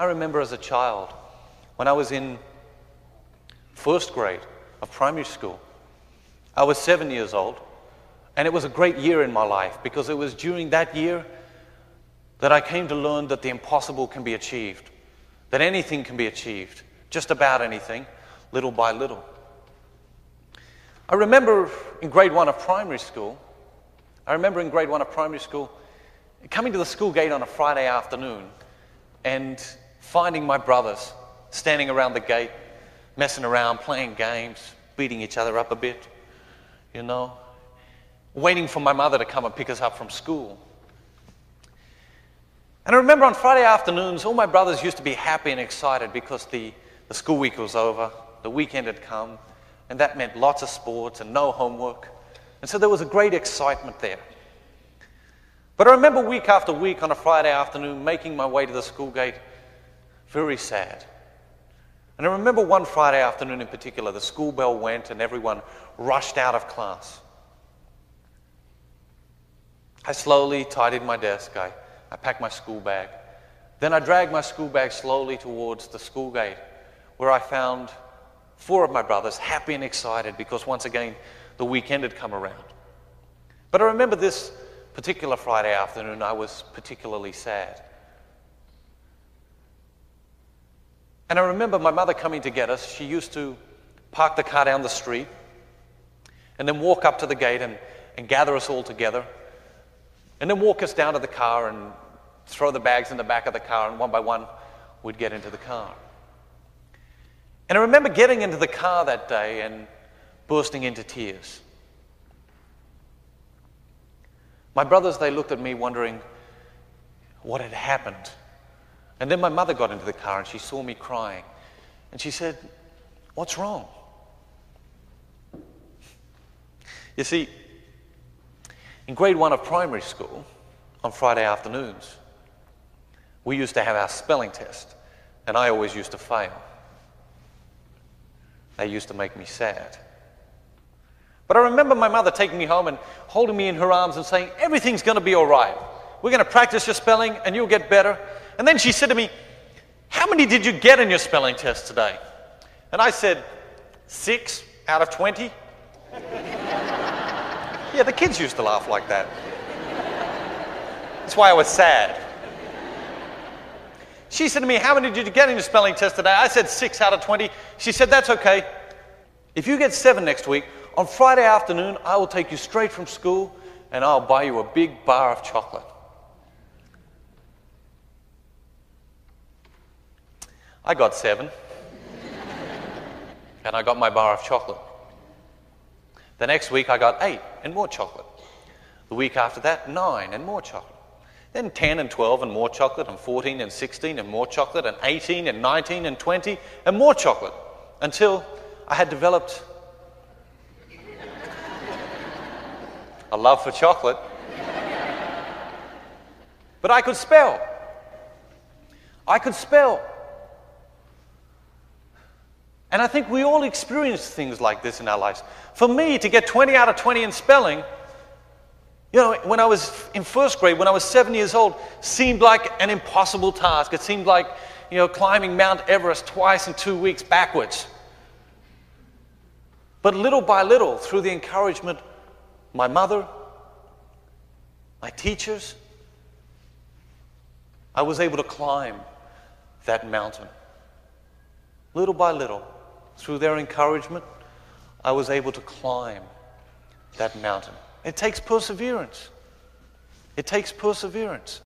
I remember as a child, when I was in first grade of primary school, I was 7 years old, and it was a great year in my life because it was during that year that I came to learn that the impossible can be achieved, that anything can be achieved, just about anything, little by little. I remember in grade one of primary school, coming to the school gate on a Friday afternoon and finding my brothers standing around the gate, messing around, playing games, beating each other up a bit, you know, waiting for my mother to come and pick us up from school. And I remember on Friday afternoons, all my brothers used to be happy and excited because the school week was over, the weekend had come, and that meant lots of sports and no homework. And so there was a great excitement there. But I remember week after week on a Friday afternoon making my way to the school gate very sad. And I remember one Friday afternoon in particular, the school bell went and everyone rushed out of class. I slowly tidied my desk, I packed my school bag. Then I dragged my school bag slowly towards the school gate, where I found four of my brothers happy and excited because once again the weekend had come around. But I remember this particular Friday afternoon I was particularly sad. And I remember my mother coming to get us. She used to park the car down the street and then walk up to the gate and gather us all together, and then walk us down to the car and throw the bags in the back of the car, and one by one we'd get into the car. And I remember getting into the car that day and bursting into tears. My brothers, they looked at me wondering what had happened. And then my mother got into the car and she saw me crying. And she said, "What's wrong?" You see, in grade one of primary school, on Friday afternoons, we used to have our spelling test, and I always used to fail. They used to make me sad. But I remember my mother taking me home and holding me in her arms and saying, "Everything's going to be all right. We're going to practice your spelling and you'll get better." And then she said to me, "How many did you get in your spelling test today?" And I said, 6 out of 20. Yeah, the kids used to laugh like that. That's why I was sad. She said to me, "How many did you get in your spelling test today?" I said 6 out of 20. She said, "That's okay. If you get 7 next week, on Friday afternoon, I will take you straight from school and I'll buy you a big bar of chocolate." I got 7. And I got my bar of chocolate. The next week I got 8 and more chocolate. The week after that, 9 and more chocolate. Then 10 and 12 and more chocolate, and 14 and 16 and more chocolate, and 18 and 19 and 20 and more chocolate, until I had developed a love for chocolate. But I could spell. And I think we all experience things like this in our lives. For me, to get 20 out of 20 in spelling, you know, when I was in first grade, when I was 7 years old, seemed like an impossible task. It seemed like, you know, climbing Mount Everest twice in 2 weeks backwards. But little by little, through the encouragement of my mother, my teachers, I was able to climb that mountain. Little by little, through their encouragement, I was able to climb that mountain. It takes perseverance.